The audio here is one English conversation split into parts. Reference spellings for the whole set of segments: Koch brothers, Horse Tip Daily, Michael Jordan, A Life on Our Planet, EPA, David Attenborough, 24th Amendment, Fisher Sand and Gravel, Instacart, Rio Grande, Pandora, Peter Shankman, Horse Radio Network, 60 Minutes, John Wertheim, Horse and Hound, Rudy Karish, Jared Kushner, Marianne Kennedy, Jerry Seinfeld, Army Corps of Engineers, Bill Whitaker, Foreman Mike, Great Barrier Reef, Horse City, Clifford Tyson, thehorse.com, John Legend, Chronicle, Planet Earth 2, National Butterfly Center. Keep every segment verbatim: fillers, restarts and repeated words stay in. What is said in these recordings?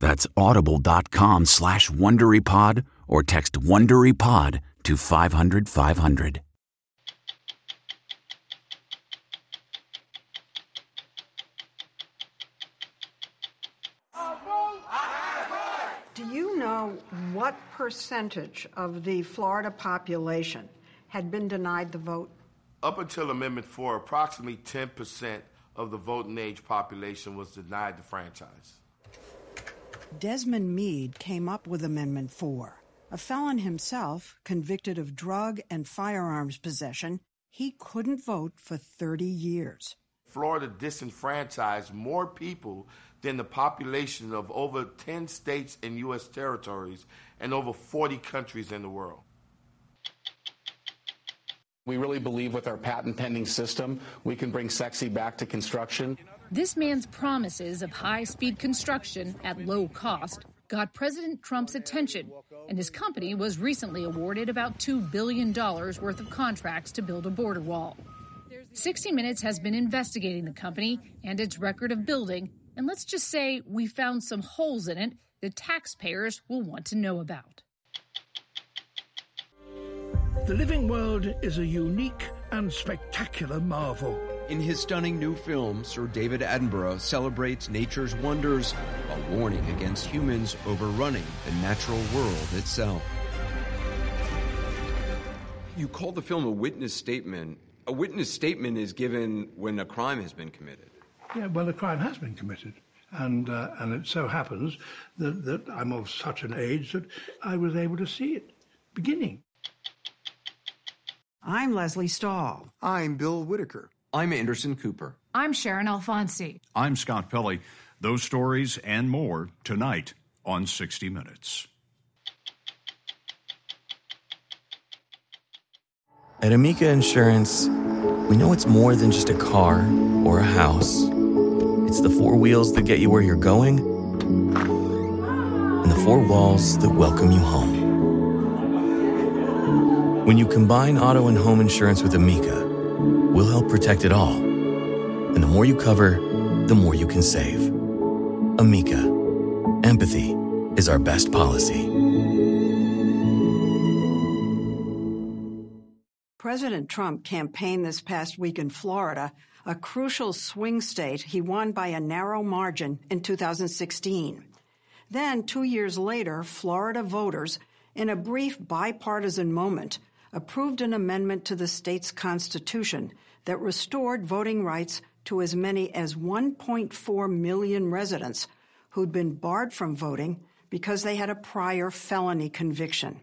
That's audible.com slash WonderyPod or text WonderyPod to five hundred five hundred. Do you know what percentage of the Florida population had been denied the vote? Up until Amendment four, approximately ten percent of the voting age population was denied the franchise. Desmond Meade came up with Amendment four. A felon himself, convicted of drug and firearms possession, he couldn't vote for thirty years. Florida disenfranchised more people than the population of over ten states and U S territories and over forty countries in the world. We really believe with our patent-pending system, we can bring sexy back to construction. This man's promises of high-speed construction at low cost got President Trump's attention, and his company was recently awarded about two billion dollars worth of contracts to build a border wall. sixty minutes has been investigating the company and its record of building, and let's just say we found some holes in it that taxpayers will want to know about. The living world is a unique and spectacular marvel. In his stunning new film, Sir David Attenborough celebrates nature's wonders, a warning against humans overrunning the natural world itself. You call the film a witness statement. A witness statement is given when a crime has been committed. Yeah, well, a crime has been committed. And uh, and it so happens that, that I'm of such an age that I was able to see it beginning. I'm Leslie Stahl. I'm Bill Whitaker. I'm Anderson Cooper. I'm Sharyn Alfonsi. I'm Scott Pelley. Those stories and more tonight on sixty minutes. At Amica Insurance, we know it's more than just a car or a house. It's the four wheels that get you where you're going and the four walls that welcome you home. When you combine auto and home insurance with Amica, we'll help protect it all. And the more you cover, the more you can save. Amica. Empathy is our best policy. President Trump campaigned this past week in Florida, a crucial swing state he won by a narrow margin in two thousand sixteen. Then, two years later, Florida voters, in a brief bipartisan moment, approved an amendment to the state's constitution that restored voting rights to as many as one point four million residents who'd been barred from voting because they had a prior felony conviction.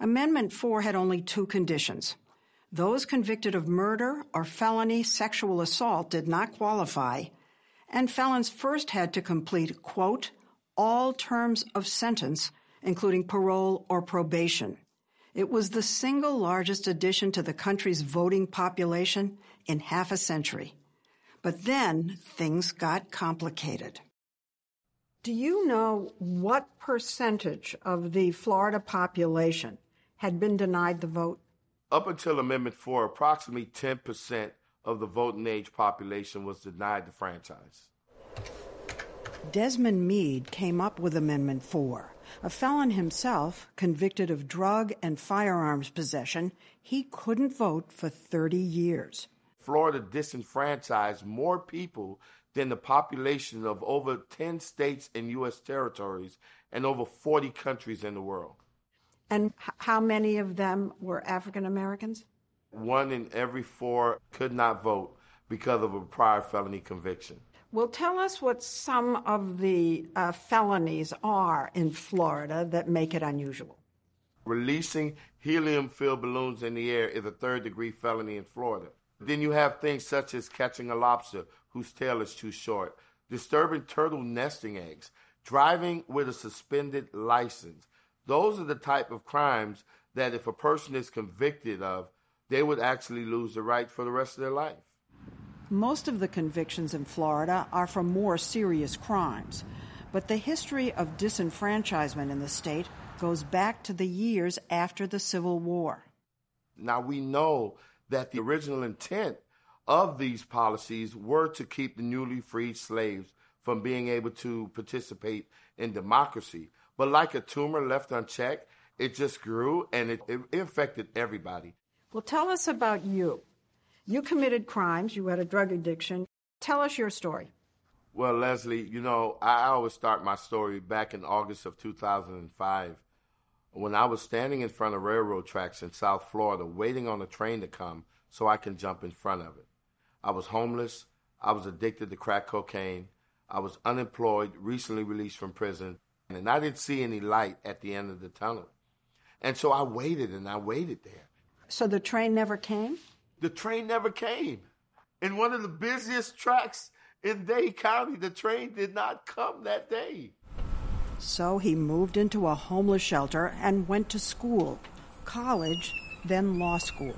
Amendment four had only two conditions. Those convicted of murder or felony sexual assault did not qualify, and felons first had to complete, quote, all terms of sentence, including parole or probation. It was the single largest addition to the country's voting population in half a century. But then things got complicated. Do you know what percentage of the Florida population had been denied the vote? Up until Amendment four, approximately ten percent of the voting age population was denied the franchise. Desmond Meade came up with Amendment four. A felon himself, convicted of drug and firearms possession, he couldn't vote for thirty years. Florida disenfranchised more people than the population of over ten states and U S territories and over forty countries in the world. And how many of them were African Americans? One in every four could not vote because of a prior felony conviction. Well, tell us what some of the uh, felonies are in Florida that make it unusual. Releasing helium-filled balloons in the air is a third-degree felony in Florida. Then you have things such as catching a lobster whose tail is too short, disturbing turtle nesting eggs, driving with a suspended license. Those are the type of crimes that if a person is convicted of, they would actually lose the right for the rest of their life. Most of the convictions in Florida are for more serious crimes, but the history of disenfranchisement in the state goes back to the years after the Civil War. Now, we know that the original intent of these policies were to keep the newly freed slaves from being able to participate in democracy. But like a tumor left unchecked, it just grew and it, it affected everybody. Well, tell us about you. You committed crimes. You had a drug addiction. Tell us your story. Well, Leslie, you know, I always start my story back in August of two thousand five when I was standing in front of railroad tracks in South Florida waiting on a train to come so I can jump in front of it. I was homeless. I was addicted to crack cocaine. I was unemployed, recently released from prison, and I didn't see any light at the end of the tunnel. And so I waited and I waited there. So the train never came? The train never came. In one of the busiest tracks in Dade County, the train did not come that day. So he moved into a homeless shelter and went to school, college, then law school.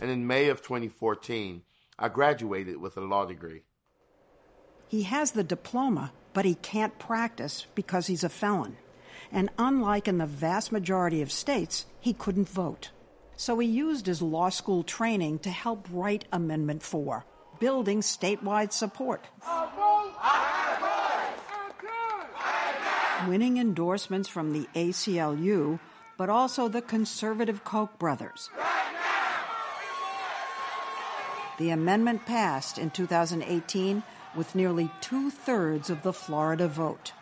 And in May of twenty fourteen, I graduated with a law degree. He has the diploma, but he can't practice because he's a felon. And unlike in the vast majority of states, he couldn't vote. So he used his law school training to help write Amendment four, building statewide support. I vote. I vote. I vote. Winning endorsements from the A C L U, but also the conservative Koch brothers. Right now. The amendment passed in two thousand eighteen with nearly two-thirds of the Florida vote.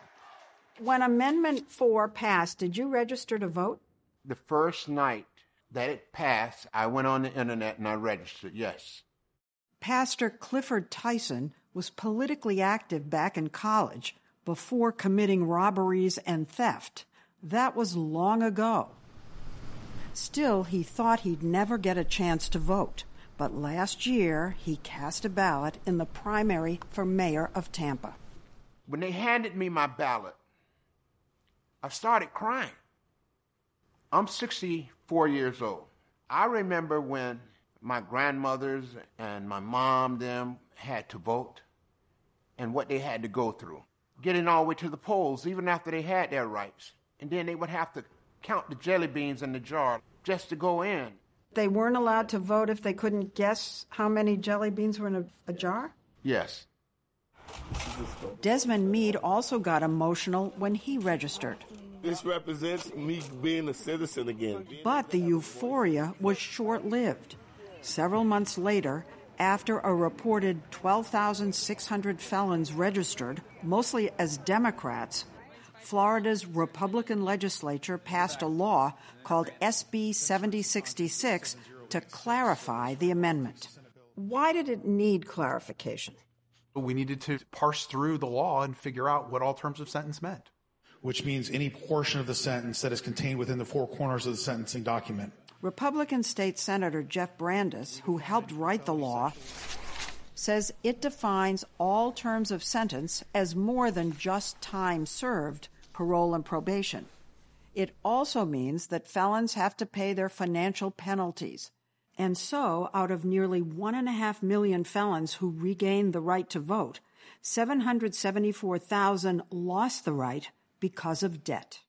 When Amendment four passed, did you register to vote? The first night that it passed, I went on the internet and I registered, yes. Pastor Clifford Tyson was politically active back in college before committing robberies and theft. That was long ago. Still, he thought he'd never get a chance to vote. But last year, he cast a ballot in the primary for mayor of Tampa. When they handed me my ballot, I started crying. I'm sixty-four years old. I remember when my grandmothers and my mom, them, had to vote and what they had to go through. Getting all the way to the polls, even after they had their rights. And then they would have to count the jelly beans in the jar just to go in. They weren't allowed to vote if they couldn't guess how many jelly beans were in a, a jar? Yes. Desmond Meade also got emotional when he registered. This represents me being a citizen again. But the euphoria was short-lived. Several months later, after a reported twelve thousand six hundred felons registered, mostly as Democrats, Florida's Republican legislature passed a law called S B seventy sixty-six to clarify the amendment. Why did it need clarification? We needed to parse through the law and figure out what all terms of sentence meant. Which means any portion of the sentence that is contained within the four corners of the sentencing document. Republican State Senator Jeff Brandis, who helped write the law, says it defines all terms of sentence as more than just time served, parole, and probation. It also means that felons have to pay their financial penalties. And so, out of nearly one and a half million felons who regained the right to vote, seven hundred seventy-four thousand lost the right because of debt.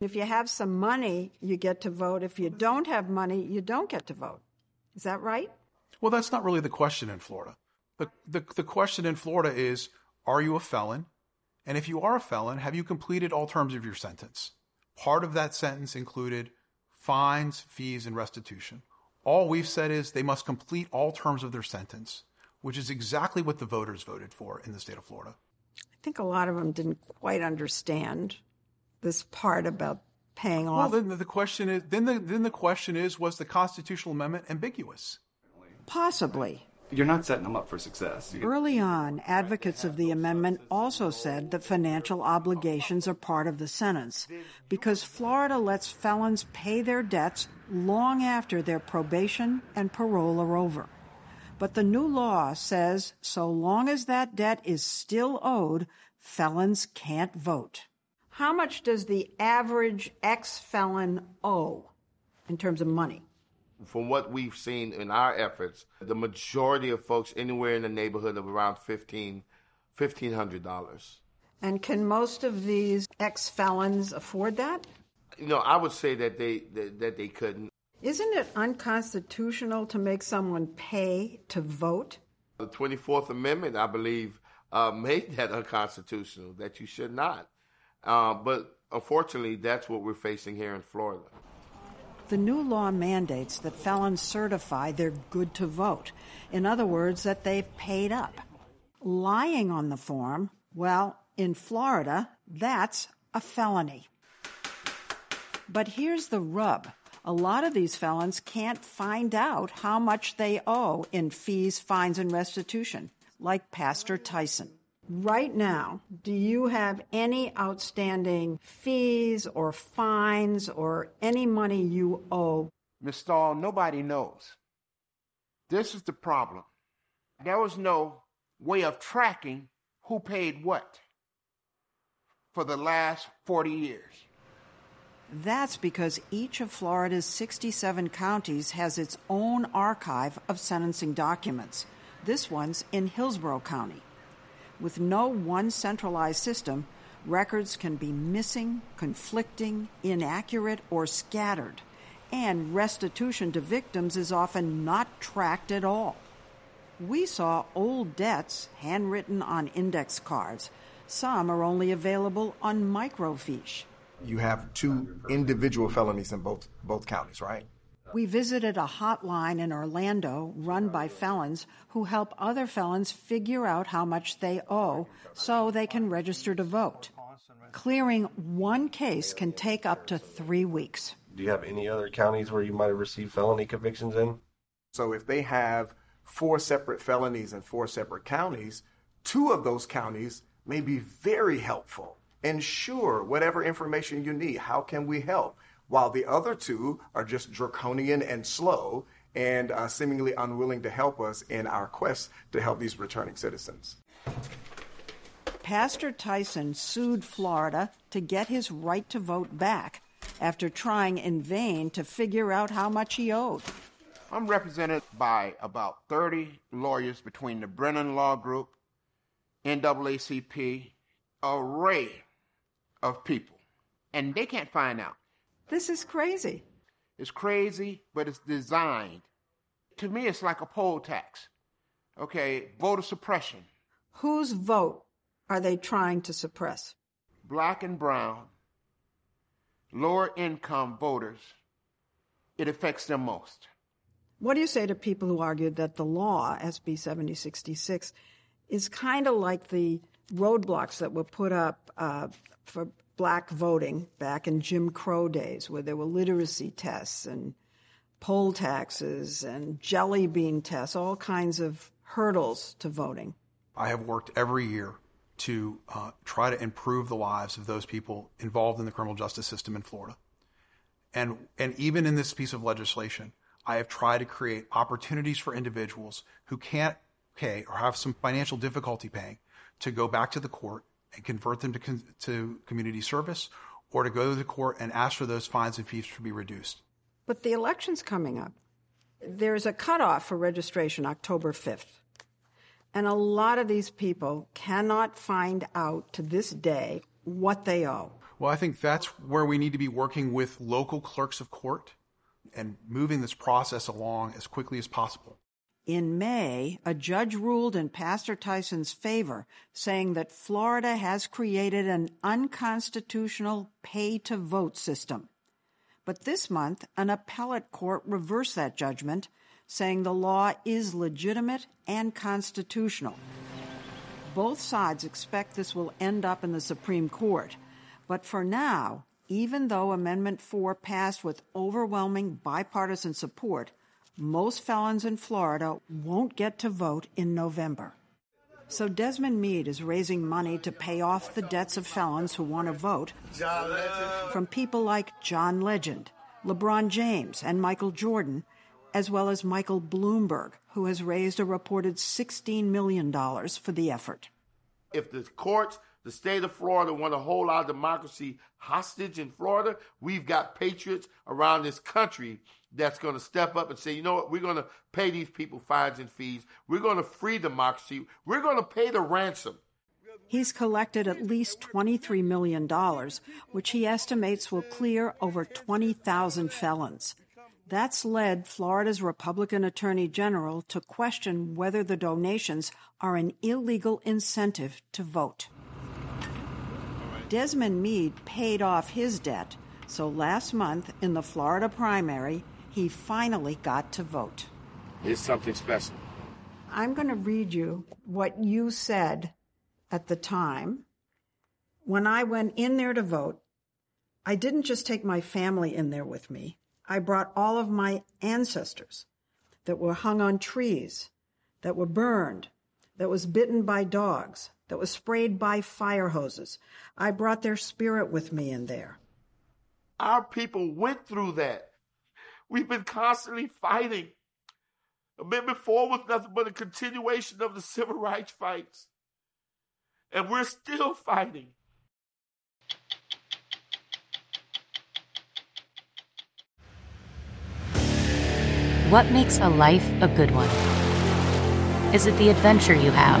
If you have some money, you get to vote. If you don't have money, you don't get to vote. Is that right? Well, that's not really the question in Florida. The, the, the question in Florida is, are you a felon? And if you are a felon, have you completed all terms of your sentence? Part of that sentence included fines, fees, and restitution. All we've said is they must complete all terms of their sentence, which is exactly what the voters voted for in the state of Florida. I think a lot of them didn't quite understand this part about paying off. Well, then the question is, then the, then the question is, was the constitutional amendment ambiguous? Possibly. You're not setting them up for success. Early on, advocates of the amendment also said that financial obligations are part of the sentence because Florida lets felons pay their debts long after their probation and parole are over. But the new law says so long as that debt is still owed, felons can't vote. How much does the average ex-felon owe in terms of money? From what we've seen in our efforts, the majority of folks anywhere in the neighborhood of around fifteen fifteen hundred dollars. And can most of these ex-felons afford that? You know, I would say that they that, that they couldn't. Isn't it unconstitutional to make someone pay to vote? The twenty-fourth Amendment, I believe, uh, made that unconstitutional, that you should not. Uh, but unfortunately, that's what we're facing here in Florida. The new law mandates that felons certify they're good to vote. In other words, that they've paid up. Lying on the form, well, in Florida, that's a felony. But here's the rub. A lot of these felons can't find out how much they owe in fees, fines, and restitution, like Pastor Tyson. Right now, do you have any outstanding fees or fines or any money you owe? Miz Stahl, nobody knows. This is the problem. There was no way of tracking who paid what for the last forty years. That's because each of Florida's sixty-seven counties has its own archive of sentencing documents. This one's in Hillsborough County. With no one centralized system, records can be missing, conflicting, inaccurate, or scattered, and restitution to victims is often not tracked at all. We saw old debts handwritten on index cards. Some are only available on microfiche. You have two individual felonies in both both counties, right? We visited a hotline in Orlando run by felons who help other felons figure out how much they owe so they can register to vote. Clearing one case can take up to three weeks. Do you have any other counties where you might have received felony convictions in? So if they have four separate felonies in four separate counties, two of those counties may be very helpful. And sure, whatever information you need, how can we help? While the other two are just draconian and slow and uh, seemingly unwilling to help us in our quest to help these returning citizens. Pastor Tyson sued Florida to get his right to vote back after trying in vain to figure out how much he owed. I'm represented by about thirty lawyers between the Brennan Law Group, N double A C P, array of people, and they can't find out. This is crazy. It's crazy, but it's designed. To me, it's like a poll tax. Okay, voter suppression. Whose vote are they trying to suppress? Black and brown, lower-income voters. It affects them most. What do you say to people who argued that the law, S B seventy sixty-six, is kind of like the roadblocks that were put up uh, for Black voting back in Jim Crow days, where there were literacy tests and poll taxes and jelly bean tests, all kinds of hurdles to voting? I have worked every year to uh, try to improve the lives of those people involved in the criminal justice system in Florida. And, and even in this piece of legislation, I have tried to create opportunities for individuals who can't pay or have some financial difficulty paying to go back to the court and convert them to con- to community service, or to go to the court and ask for those fines and fees to be reduced. But the election's coming up. There's a cutoff for registration, October fifth. And a lot of these people cannot find out to this day what they owe. Well, I think that's where we need to be working with local clerks of court and moving this process along as quickly as possible. In May, a judge ruled in Pastor Tyson's favor, saying that Florida has created an unconstitutional pay-to-vote system. But this month, an appellate court reversed that judgment, saying the law is legitimate and constitutional. Both sides expect this will end up in the Supreme Court. But for now, even though Amendment four passed with overwhelming bipartisan support, most felons in Florida won't get to vote in November. So Desmond Meade is raising money to pay off the debts of felons who want to vote from people like John Legend, LeBron James, and Michael Jordan, as well as Michael Bloomberg, who has raised a reported sixteen million dollars for the effort. If the courts, the state of Florida, want to hold our democracy hostage in Florida, we've got patriots around this country that's going to step up and say, you know what, we're going to pay these people fines and fees. We're going to free democracy. We're going to pay the ransom. He's collected at least twenty-three million dollars, which he estimates will clear over twenty thousand felons. That's led Florida's Republican Attorney General to question whether the donations are an illegal incentive to vote. Desmond Meade paid off his debt, so last month in the Florida primary, he finally got to vote. It's something special. I'm going to read you what you said at the time. When I went in there to vote, I didn't just take my family in there with me. I brought all of my ancestors that were hung on trees, that were burned, that was bitten by dogs, that was sprayed by fire hoses. I brought their spirit with me in there. Our people went through that. We've been constantly fighting. Amendment four was nothing but a continuation of the civil rights fights. And we're still fighting. What makes a life a good one? Is it the adventure you have?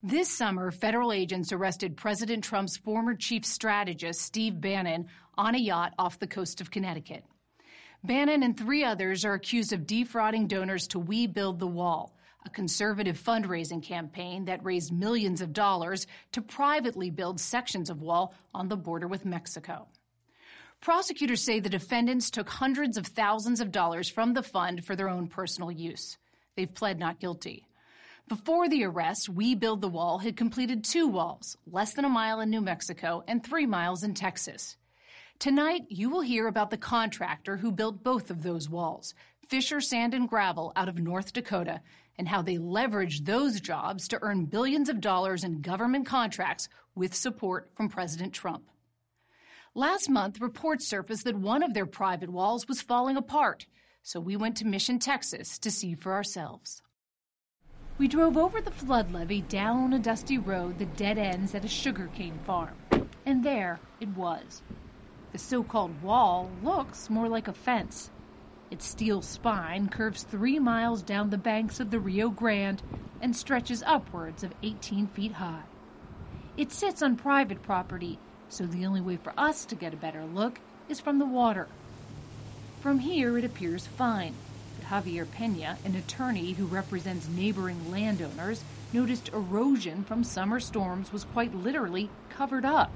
This summer, federal agents arrested President Trump's former chief strategist, Steve Bannon, on a yacht off the coast of Connecticut. Bannon and three others are accused of defrauding donors to We Build the Wall, a conservative fundraising campaign that raised millions of dollars to privately build sections of wall on the border with Mexico. Prosecutors say the defendants took hundreds of thousands of dollars from the fund for their own personal use. They've pled not guilty. Before the arrest, We Build the Wall had completed two walls, less than a mile in New Mexico and three miles in Texas. Tonight, you will hear about the contractor who built both of those walls, Fisher Sand and Gravel out of North Dakota, and how they leveraged those jobs to earn billions of dollars in government contracts with support from President Trump. Last month, reports surfaced that one of their private walls was falling apart, so we went to Mission, Texas, to see for ourselves. We drove over the flood levee down a dusty road that dead ends at a sugarcane farm, and there it was. The so-called wall looks more like a fence. Its steel spine curves three miles down the banks of the Rio Grande and stretches upwards of eighteen feet high. It sits on private property, so the only way for us to get a better look is from the water. From here it appears fine, but Javier Pena, an attorney who represents neighboring landowners, noticed erosion from summer storms was quite literally covered up.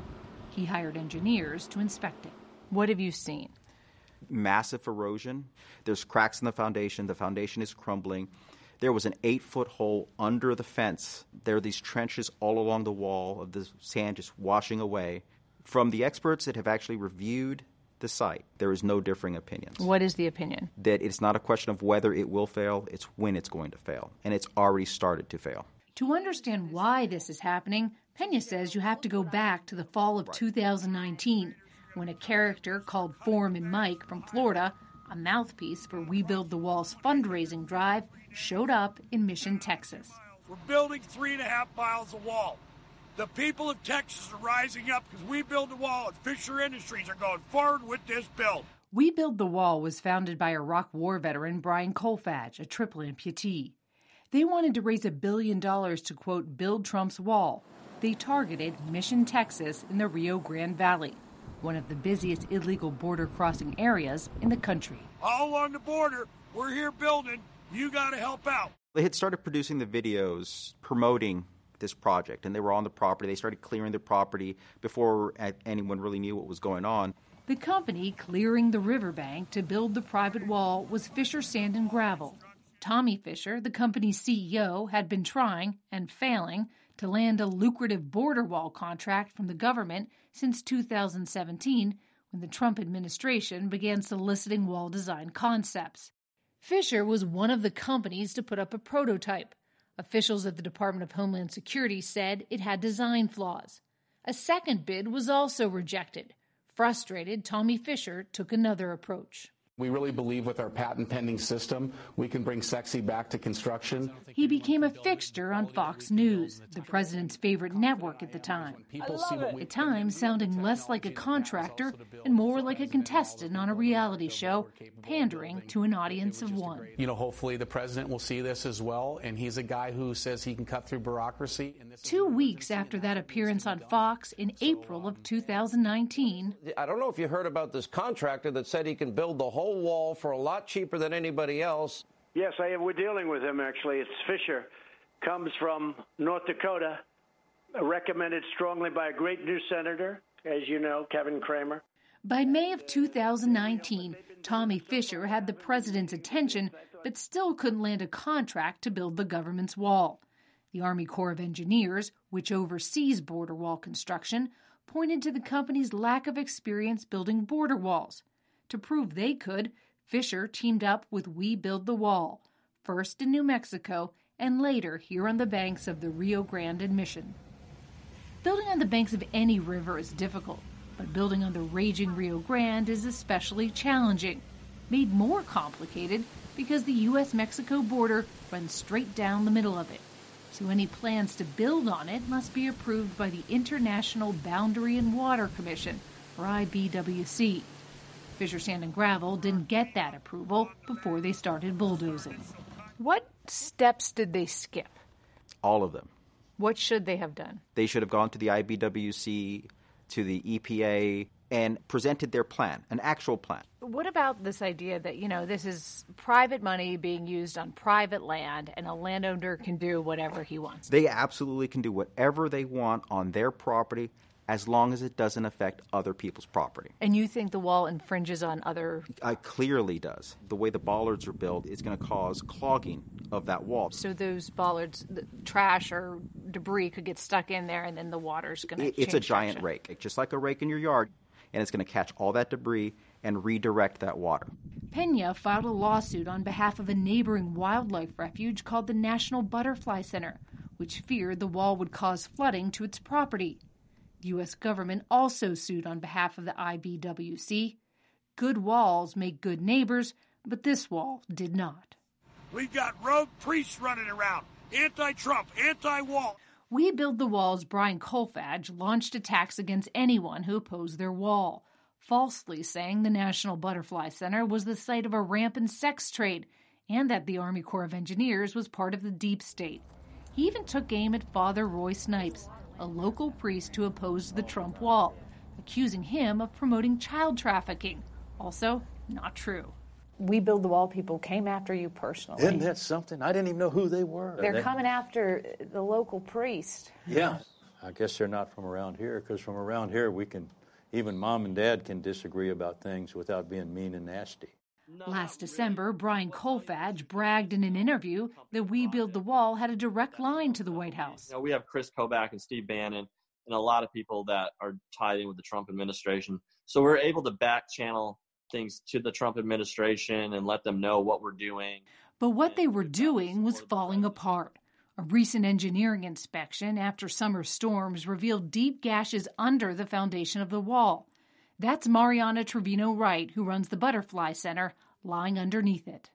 He hired engineers to inspect it. What have you seen? Massive erosion. There's cracks in the foundation. The foundation is crumbling. There was an eight-foot hole under the fence. There are these trenches all along the wall of the sand just washing away. From the experts that have actually reviewed the site, there is no differing opinions. What is the opinion? That it's not a question of whether it will fail, it's when it's going to fail. And it's already started to fail. To understand why this is happening, Pena says you have to go back to the fall of two thousand nineteen, when a character called Foreman Mike from Florida, a mouthpiece for We Build the Wall's fundraising drive, showed up in Mission, Texas. We're building three and a half miles of wall. The people of Texas are rising up because We Build the Wall and Fisher Industries are going forward with this bill. We Build the Wall was founded by Iraq War veteran Brian Kolfage, a triple amputee. They wanted to raise a billion dollars to, quote, build Trump's wall. They targeted Mission, Texas in the Rio Grande Valley, one of the busiest illegal border crossing areas in the country. All along the border, we're here building. You got to help out. They had started producing the videos promoting this project, and they were on the property. They started clearing the property before anyone really knew what was going on. The company clearing the riverbank to build the private wall was Fisher Sand and Gravel. Tommy Fisher, the company's C E O, had been trying, and failing, to land a lucrative border wall contract from the government since two thousand seventeen, when the Trump administration began soliciting wall design concepts. Fisher was one of the companies to put up a prototype. Officials at the Department of Homeland Security said it had design flaws. A second bid was also rejected. Frustrated, Tommy Fisher took another approach. We really believe with our patent-pending system, we can bring sexy back to construction. He became a fixture on Fox News, the president's favorite network at the time. At times, sounding less like a contractor and more like a contestant on a reality show, pandering to an audience of one. You know, hopefully the president will see this as well, and he's a guy who says he can cut through bureaucracy. Two weeks after that appearance on Fox in April of two thousand nineteen... I don't know if you heard about this contractor that said he can build the whole wall for a lot cheaper than anybody else. Yes, I am. We're dealing with him, actually. It's Fisher. Comes from North Dakota, recommended strongly by a great new senator, as you know, Kevin Kramer. By May of two thousand nineteen, Tommy Fisher had the president's attention, but still couldn't land a contract to build the government's wall. The Army Corps of Engineers, which oversees border wall construction, pointed to the company's lack of experience building border walls. To prove they could, Fisher teamed up with We Build the Wall, first in New Mexico and later here on the banks of the Rio Grande and Mission. Building on the banks of any river is difficult, but building on the raging Rio Grande is especially challenging, made more complicated because the U S Mexico border runs straight down the middle of it. So any plans to build on it must be approved by the International Boundary and Water Commission, or I B W C. Fisher Sand and Gravel didn't get that approval before they started bulldozing. What steps did they skip? All of them. What should they have done? They should have gone to the I B W C, to the E P A, and presented their plan, an actual plan. What about this idea that, you know, this is private money being used on private land and a landowner can do whatever he wants? They absolutely can do whatever they want on their property, as long as it doesn't affect other people's property. And you think the wall infringes on other... It clearly does. The way the bollards are built is going to cause clogging of that wall. So those bollards, the trash or debris could get stuck in there and then the water's going to change It's a giant direction. Rake, just like a rake in your yard, and it's going to catch all that debris and redirect that water. Pena filed a lawsuit on behalf of a neighboring wildlife refuge called the National Butterfly Center, which feared the wall would cause flooding to its property. The U S government also sued on behalf of the I B W C. Good walls make good neighbors, but this wall did not. We've got rogue priests running around, anti-Trump, anti-wall. We Build the Wall's Brian Kolfage launched attacks against anyone who opposed their wall, falsely saying the National Butterfly Center was the site of a rampant sex trade and that the Army Corps of Engineers was part of the deep state. He even took aim at Father Roy Snipes, a local priest who opposed the Trump wall, accusing him of promoting child trafficking. Also, not true. We Build the Wall people came after you personally. Isn't that something? I didn't even know who they were. They're they... coming after the local priest. Yeah. I guess they're not from around here, because from around here we can, even mom and dad can disagree about things without being mean and nasty. Last December, Brian Kolfage bragged in an interview that We Build the Wall had a direct line to the White House. You know, we have Chris Kobach and Steve Bannon and a lot of people that are tied in with the Trump administration. So we're able to back channel things to the Trump administration and let them know what we're doing. But what they were doing was falling apart. A recent engineering inspection after summer storms revealed deep gashes under the foundation of the wall. That's Mariana Trevino Wright, who runs the Butterfly Center, lying underneath it.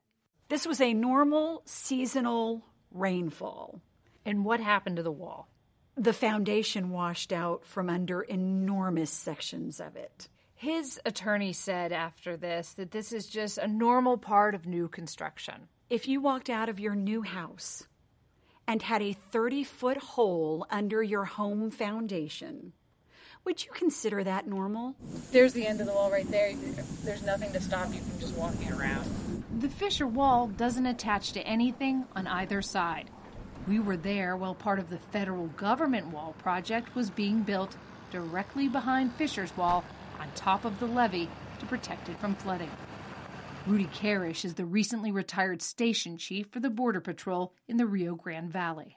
This was a normal seasonal rainfall. And what happened to the wall? The foundation washed out from under enormous sections of it. His attorney said after this that this is just a normal part of new construction. If you walked out of your new house and had a thirty-foot hole under your home foundation, would you consider that normal? There's the end of the wall right there. There's nothing to stop you from just walking around. The Fisher Wall doesn't attach to anything on either side. We were there while part of the federal government wall project was being built directly behind Fisher's Wall on top of the levee to protect it from flooding. Rudy Karish is the recently retired station chief for the Border Patrol in the Rio Grande Valley.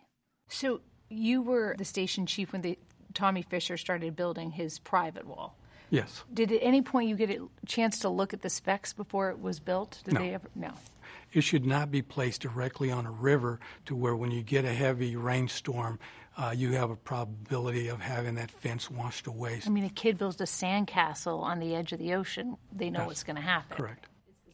So you were the station chief when the Tommy Fisher started building his private wall. Yes. Did at any point you get a chance to look at the specs before it was built? Did no. They ever? No. It should not be placed directly on a river to where when you get a heavy rainstorm, uh, you have a probability of having that fence washed away. I mean, a kid builds a sandcastle on the edge of the ocean. They know That's what's going to happen. Correct.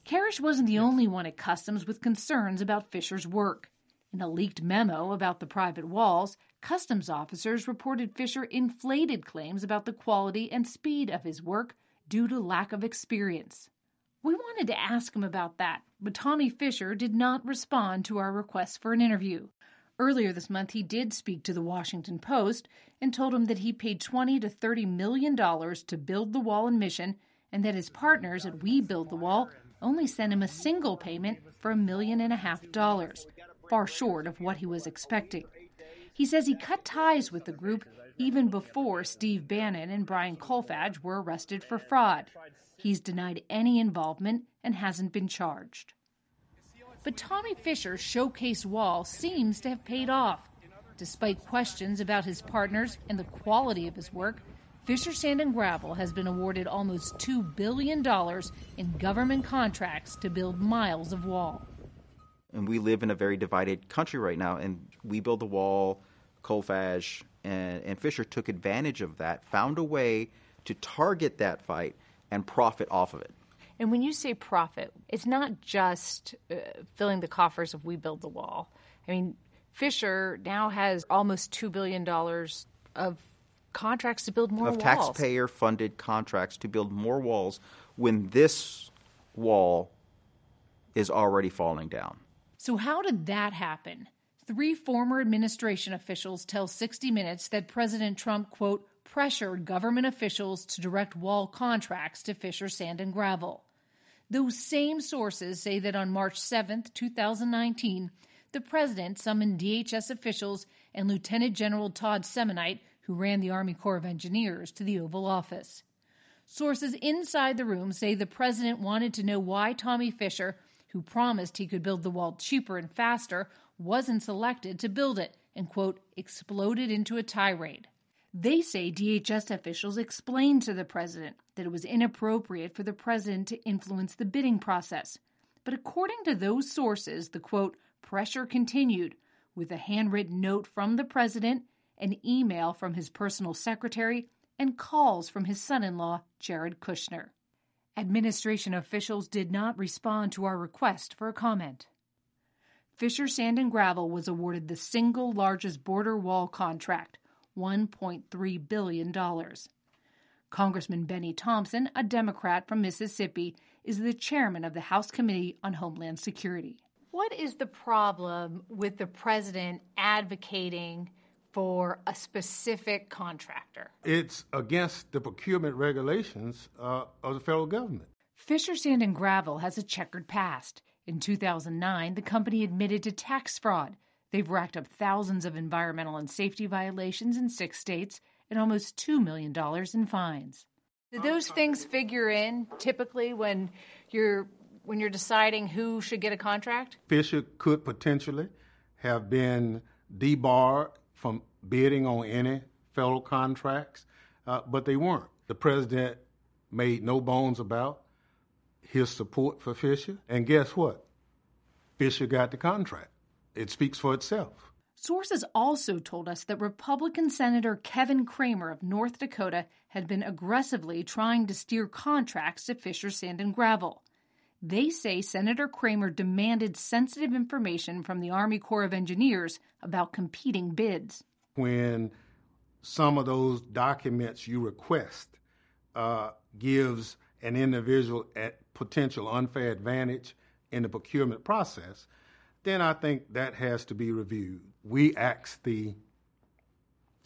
Karish wasn't the yes. only one at Customs with concerns about Fisher's work. In a leaked memo about the private walls, Customs officers reported Fisher inflated claims about the quality and speed of his work due to lack of experience. We wanted to ask him about that, but Tommy Fisher did not respond to our request for an interview. Earlier this month, he did speak to the Washington Post and told him that he paid twenty to thirty million dollars to build the wall in Mission and that his partners at We Build the Wall only sent him a single payment for a million and a half dollars, far short of what he was expecting. He says he cut ties with the group even before Steve Bannon and Brian Kolfage were arrested for fraud. He's denied any involvement and hasn't been charged. But Tommy Fisher's showcase wall seems to have paid off. Despite questions about his partners and the quality of his work, Fisher Sand and Gravel has been awarded almost two billion dollars in government contracts to build miles of wall. And we live in a very divided country right now, and We Build the Wall, Kolfage, and, and Fisher took advantage of that, found a way to target that fight and profit off of it. And when you say profit, it's not just uh, filling the coffers of We Build the Wall. I mean, Fisher now has almost two billion dollars of contracts to build more of walls. Of taxpayer-funded contracts to build more walls when this wall is already falling down. So how did that happen? Three former administration officials tell sixty minutes that President Trump, quote, pressured government officials to direct wall contracts to Fisher Sand and Gravel. Those same sources say that on March seventh, twenty nineteen, the president summoned D H S officials and Lieutenant General Todd Semonite, who ran the Army Corps of Engineers, to the Oval Office. Sources inside the room say the president wanted to know why Tommy Fisher, who promised he could build the wall cheaper and faster, wasn't selected to build it and, quote, exploded into a tirade. They say D H S officials explained to the president that it was inappropriate for the president to influence the bidding process. But according to those sources, the, quote, pressure continued with a handwritten note from the president, an email from his personal secretary, and calls from his son-in-law, Jared Kushner. Administration officials did not respond to our request for a comment. Fisher Sand and Gravel was awarded the single largest border wall contract, one point three billion dollars. Congressman Benny Thompson, a Democrat from Mississippi, is the chairman of the House Committee on Homeland Security. What is the problem with the president advocating for a specific contractor? It's against the procurement regulations uh, of the federal government. Fisher Sand and Gravel has a checkered past. In two thousand nine, the company admitted to tax fraud. They've racked up thousands of environmental and safety violations in six states and almost two million dollars in fines. Do those things figure in typically when you're when you're deciding who should get a contract? Fisher could potentially have been debarred from bidding on any federal contracts, uh, but they weren't. The president made no bones about his support for Fisher, and guess what? Fisher got the contract. It speaks for itself. Sources also told us that Republican Senator Kevin Kramer of North Dakota had been aggressively trying to steer contracts to Fisher Sand and Gravel. They say Senator Kramer demanded sensitive information from the Army Corps of Engineers about competing bids. When some of those documents you request uh, gives an individual a potential unfair advantage in the procurement process, then I think that has to be reviewed. We asked the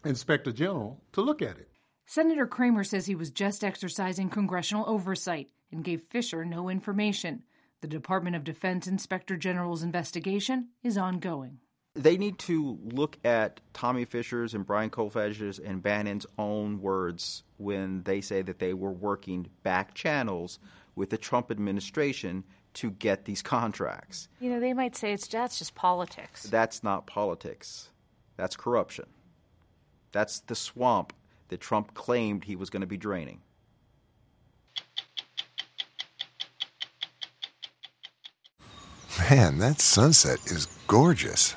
Inspector General to look at it. Senator Kramer says he was just exercising congressional oversight and gave Fisher no information. The Department of Defense Inspector General's investigation is ongoing. They need to look at Tommy Fisher's and Brian Kolfage's and Bannon's own words when they say that they were working back channels with the Trump administration to get these contracts. You know, they might say it's that's just politics. That's not politics. That's corruption. That's the swamp that Trump claimed he was going to be draining. Man, that sunset is gorgeous.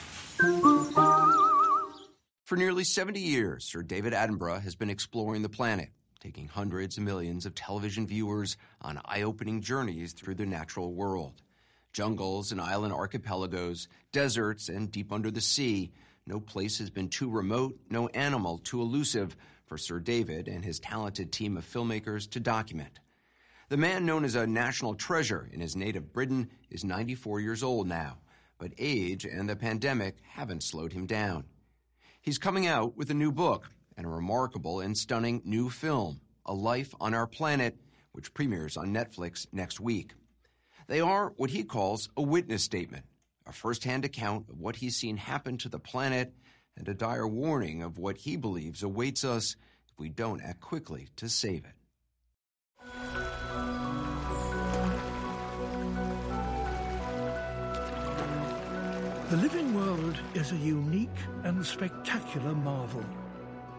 For nearly seventy years, Sir David Attenborough has been exploring the planet, taking hundreds of millions of television viewers on eye-opening journeys through the natural world. Jungles and island archipelagos, deserts and deep under the sea. No place has been too remote, no animal too elusive for Sir David and his talented team of filmmakers to document. The man known as a national treasure in his native Britain is ninety-four years old now, but age and the pandemic haven't slowed him down. He's coming out with a new book and a remarkable and stunning new film, A Life on Our Planet, which premieres on Netflix next week. They are what he calls a witness statement, a firsthand account of what he's seen happen to the planet and a dire warning of what he believes awaits us if we don't act quickly to save it. The living world is a unique and spectacular marvel.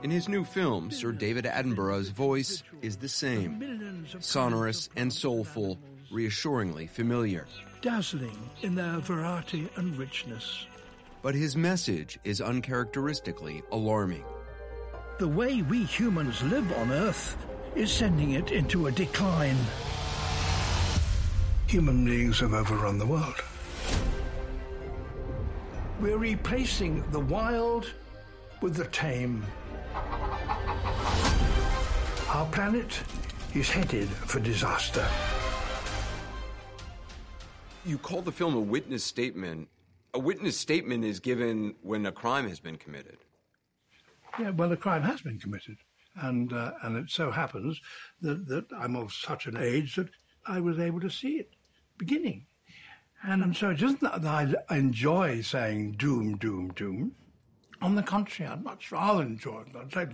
In his new film, Sir David Attenborough's voice is the same, sonorous and soulful, reassuringly familiar. Dazzling in their variety and richness. But his message is uncharacteristically alarming. The way we humans live on Earth is sending it into a decline. Human beings have overrun the world. We're replacing the wild with the tame. Our planet is headed for disaster. You call the film a witness statement. A witness statement is given when a crime has been committed. Yeah, well, a crime has been committed. And uh, and it so happens that, that I'm of such an age that I was able to see it beginning. And, and so it isn't that I enjoy saying doom, doom, doom. On the contrary, I'd much rather enjoy it. I'd say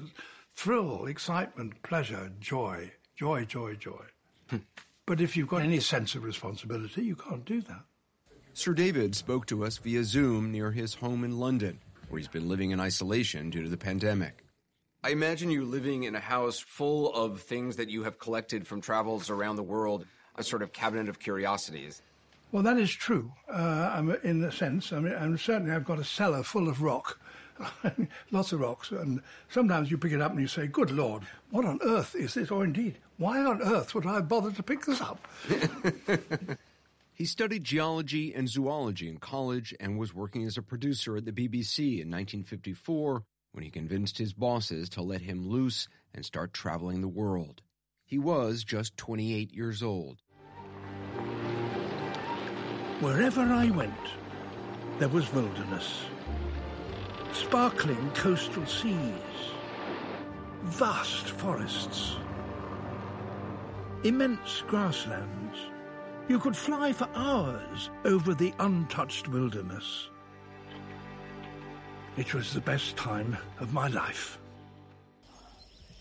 thrill, excitement, pleasure, joy, joy, joy, joy. Hmm. But if you've got any sense of responsibility, you can't do that. Sir David spoke to us via Zoom near his home in London, where he's been living in isolation due to the pandemic. I imagine you living in a house full of things that you have collected from travels around the world, a sort of cabinet of curiosities. Well, that is true, uh, in a sense. I mean, and certainly I've got a cellar full of rock, lots of rocks, and sometimes you pick it up and you say, good Lord, what on earth is this? Or indeed, why on earth would I bother to pick this up? He studied geology and zoology in college and was working as a producer at the B B C in nineteen fifty-four when he convinced his bosses to let him loose and start traveling the world. He was just twenty-eight years old. Wherever I went, there was wilderness, sparkling coastal seas, vast forests. immense grasslands. You could fly for hours over the untouched wilderness. It was the best time of my life.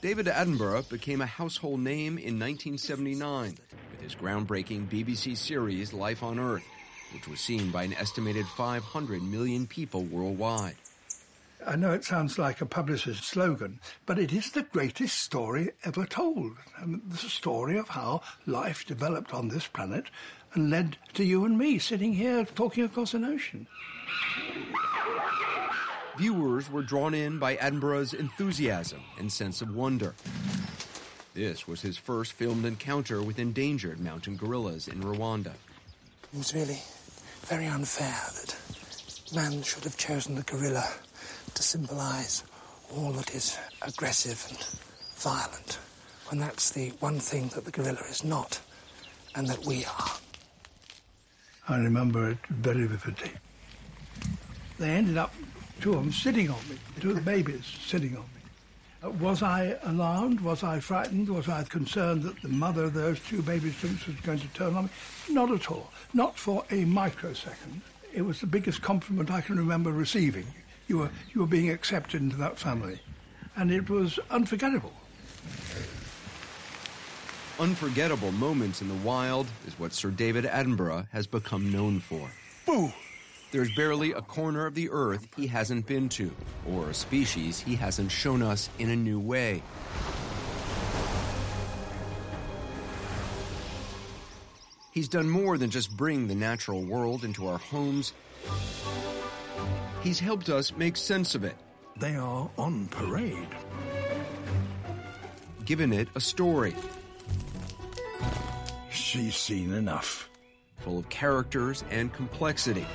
David Attenborough became a household name in nineteen seventy-nine with his groundbreaking B B C series Life on Earth, which was seen by an estimated five hundred million people worldwide. I know it sounds like a publisher's slogan, but it is the greatest story ever told. I mean, the story of how life developed on this planet and led to you and me sitting here talking across an ocean. Viewers were drawn in by Attenborough's enthusiasm and sense of wonder. This was his first filmed encounter with endangered mountain gorillas in Rwanda. It was really very unfair that man should have chosen the gorilla to symbolize all that is aggressive and violent, when that's the one thing that the gorilla is not, and that we are. I remember it very vividly. They ended up, two of them, sitting on me, two of the babies sitting on me. Was I alarmed? Was I frightened? Was I concerned that the mother of those two baby chimps was going to turn on me? Not at all. Not for a microsecond. It was the biggest compliment I can remember receiving. You were, you were being accepted into that family. And it was unforgettable. Unforgettable moments in the wild is what Sir David Attenborough has become known for. Boo! There's barely a corner of the earth he hasn't been to, or a species he hasn't shown us in a new way. He's done more than just bring the natural world into our homes. He's helped us make sense of it. They are on parade. Given it a story. She's seen enough. Full of characters and complexity.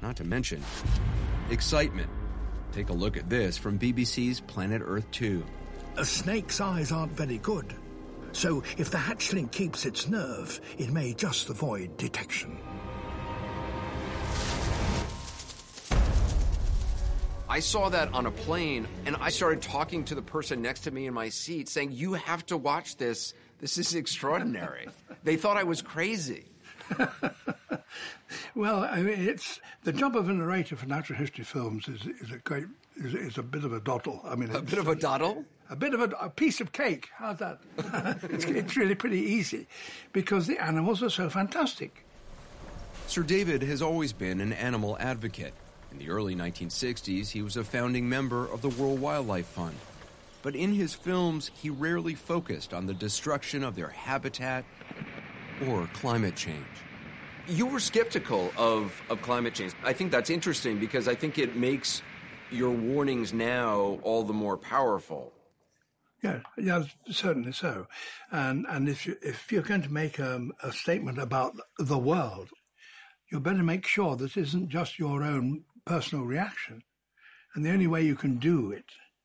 Not to mention excitement. Take a look at this from B B C's Planet Earth two. A snake's eyes aren't very good. So if the hatchling keeps its nerve, it may just avoid detection. I saw that on a plane, and I started talking to the person next to me in my seat, saying, you have to watch this. This is extraordinary. They thought I was crazy. Well, I mean, it's the job of a narrator for natural history films is, is a great, is, is a bit of a doddle. I mean, a bit of a doddle? A bit of a, a piece of cake. How's that? it's, it's really pretty easy because the animals are so fantastic. Sir David has always been an animal advocate. In the early nineteen sixties, he was a founding member of the World Wildlife Fund. But in his films, he rarely focused on the destruction of their habitat or climate change. You were skeptical of, of climate change. I think that's interesting because I think it makes your warnings now all the more powerful. Yeah, yeah, certainly so. And, and if, you, if you're going to make um, a statement about the world, you better make sure that it isn't just your own personal reaction. And the only way you can do it,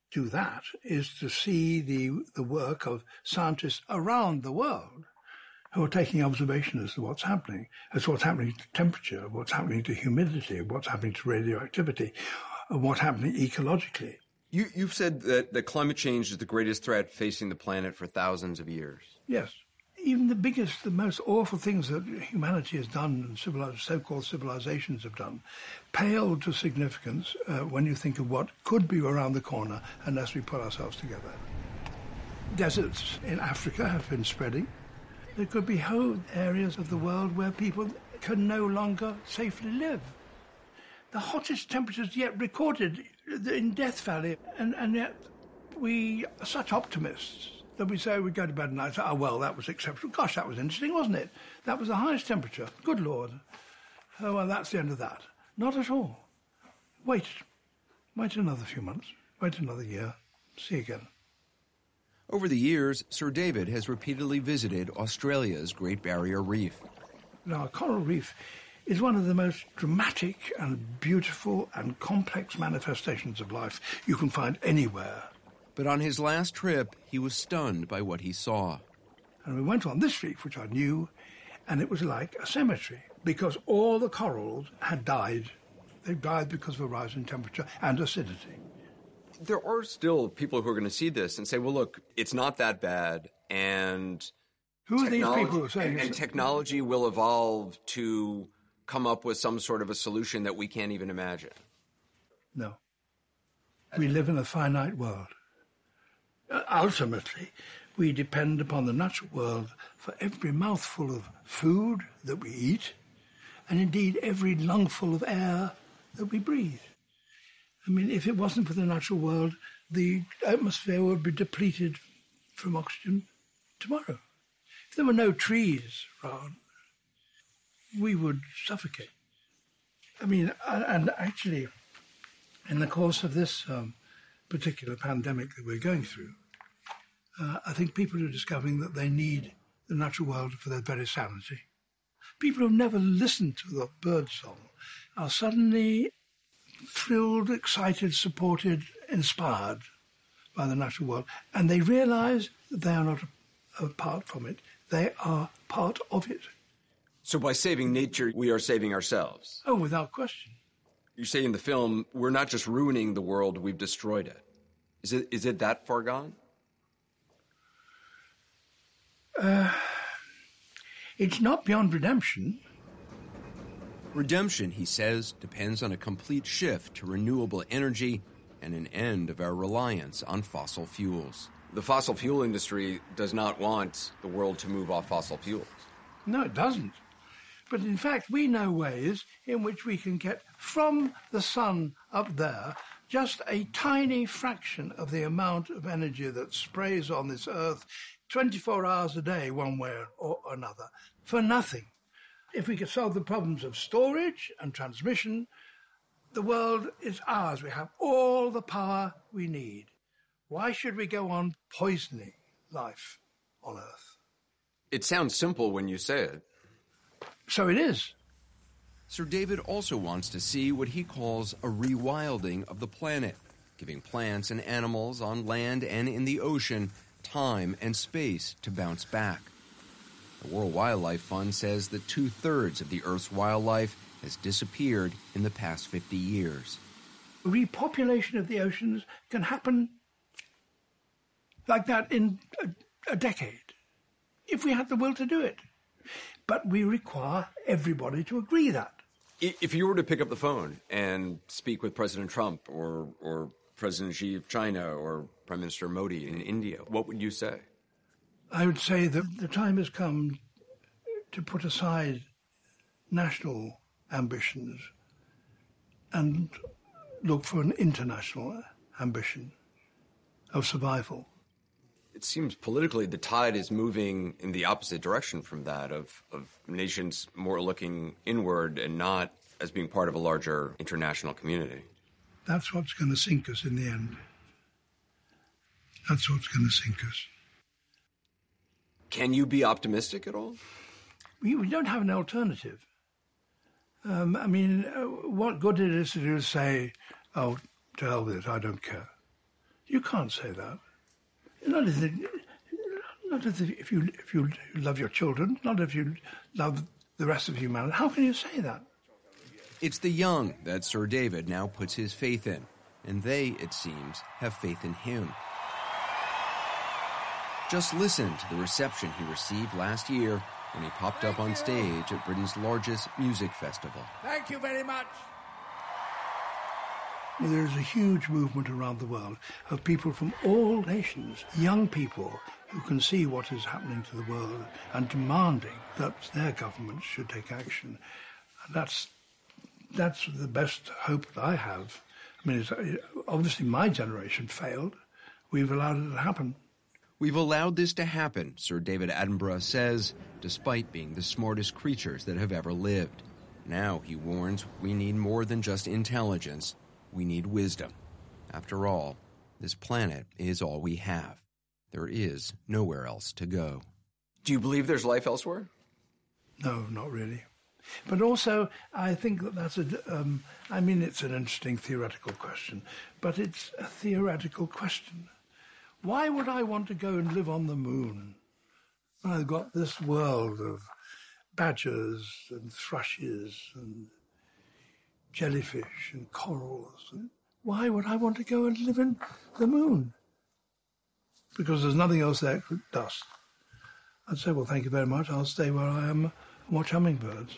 do that, is to see the the work of scientists around the world who are taking observation as to what's happening, as to what's happening to temperature, what's happening to humidity, what's happening to radioactivity, what's happening ecologically. You, you've said that, that climate change is the greatest threat facing the planet for thousands of years. Yes. Even the biggest, the most awful things that humanity has done and civilized, so-called civilizations have done pale to significance uh, when you think of what could be around the corner unless we put ourselves together. Deserts in Africa have been spreading. There could be whole areas of the world where people can no longer safely live. The hottest temperatures yet recorded in Death Valley, and, and yet we are such optimists. That we say, we go to bed and I say, oh, well, that was exceptional. Gosh, that was interesting, wasn't it? That was the highest temperature. Good Lord. Oh, well, that's the end of that. Not at all. Wait. Wait another few months. Wait another year. See you again. Over the years, Sir David has repeatedly visited Australia's Great Barrier Reef. Now, coral reef is one of the most dramatic and beautiful and complex manifestations of life you can find anywhere. But on his last trip, he was stunned by what he saw. And we went on this reef, which I knew, and it was like a cemetery, because all the corals had died. They died because of a rise in temperature and acidity. There are still people who are going to see this and say, well, look, it's not that bad, and Who are these people who say? And, and technology will evolve to come up with some sort of a solution that we can't even imagine. No. We live in a finite world. Ultimately, we depend upon the natural world for every mouthful of food that we eat, and indeed every lungful of air that we breathe. I mean, if it wasn't for the natural world, the atmosphere would be depleted from oxygen tomorrow. If there were no trees around, we would suffocate. I mean, and actually, in the course of this um, particular pandemic that we're going through, uh, I think people are discovering that they need the natural world for their very sanity. People who've never listened to the bird song are suddenly thrilled, excited, supported, inspired by the natural world. And they realize that they are not apart from it. They are part of it. So by saving nature, we are saving ourselves. Oh, without question. You say in the film, we're not just ruining the world, we've destroyed it. Is it is it that far gone? Uh, it's not beyond redemption. Redemption, he says, depends on a complete shift to renewable energy and an end of our reliance on fossil fuels. The fossil fuel industry does not want the world to move off fossil fuels. No, it doesn't. But in fact, we know ways in which we can get from the sun up there just a tiny fraction of the amount of energy that sprays on this earth twenty-four hours a day, one way or another, for nothing. If we could solve the problems of storage and transmission, the world is ours. We have all the power we need. Why should we go on poisoning life on Earth? It sounds simple when you say it. So it is. Sir David also wants to see what he calls a rewilding of the planet, giving plants and animals on land and in the ocean time and space to bounce back. The World Wildlife Fund says that two-thirds of the Earth's wildlife has disappeared in the past fifty years. Repopulation of the oceans can happen like that in a, a decade, if we had the will to do it. But we require everybody to agree that. If you were to pick up the phone and speak with President Trump or, or President Xi of China or Prime Minister Modi in India, what would you say? I would say that the time has come to put aside national ambitions and look for an international ambition of survival. It seems politically the tide is moving in the opposite direction from that of, of nations more looking inward and not as being part of a larger international community. That's what's going to sink us in the end. That's what's going to sink us. Can you be optimistic at all? We, we don't have an alternative. Um, I mean, what good it is to do is say, oh, to hell with it, I don't care. You can't say that. Not if, they, not if, they, if, you, if you love your children, not if you love the rest of humanity. How can you say that? It's the young that Sir David now puts his faith in, and they, it seems, have faith in him. Just listen to the reception he received last year when he popped Thank up on you. stage at Britain's largest music festival. Thank you very much. There is a huge movement around the world of people from all nations, young people who can see what is happening to the world and demanding that their governments should take action. And that's that's the best hope that I have. I mean, it's, it, obviously my generation failed. We've allowed it to happen. We've allowed this to happen, Sir David Attenborough says, despite being the smartest creatures that have ever lived. Now, he warns, we need more than just intelligence. We need wisdom. After all, this planet is all we have. There is nowhere else to go. Do you believe there's life elsewhere? No, not really. But also, I think that that's a... Um, I mean, it's an interesting theoretical question, but it's a theoretical question. Why would I want to go and live on the moon? I've got this world of badgers and thrushes and jellyfish and corals. Why would I want to go and live in the moon? Because there's nothing else there except dust. I'd say, well, thank you very much. I'll stay where I am and watch hummingbirds.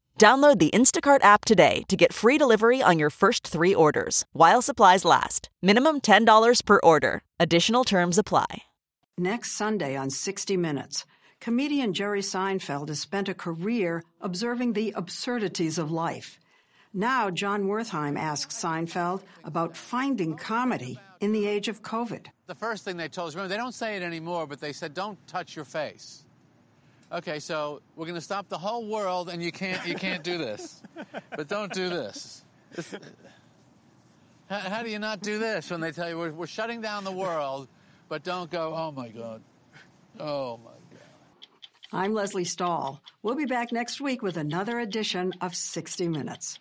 Download the Instacart app today to get free delivery on your first three orders, while supplies last. Minimum ten dollars per order. Additional terms apply. Next Sunday on sixty minutes, comedian Jerry Seinfeld has spent a career observing the absurdities of life. Now John Wertheim asks Seinfeld about finding comedy in the age of COVID. The first thing they told us, remember, they don't say it anymore, but they said, don't touch your face. Okay, so we're going to stop the whole world, and you can't you can't do this. But don't do this. this how, how do you not do this when they tell you we're, we're shutting down the world, but don't go, oh, my God. Oh, my God. I'm Leslie Stahl. We'll be back next week with another edition of sixty minutes.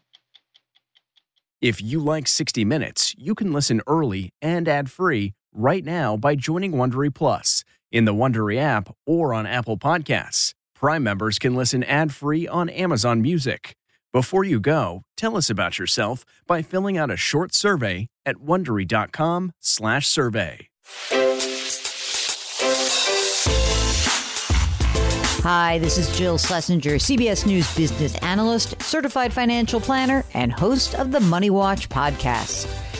If you like sixty minutes, you can listen early and ad-free right now by joining Wondery Plus in the Wondery app or on Apple Podcasts. Prime members can listen ad-free on Amazon Music. Before you go, tell us about yourself by filling out a short survey at Wondery.com slash survey. Hi, this is Jill Schlesinger, C B S News business analyst, certified financial planner, and host of the Money Watch podcast.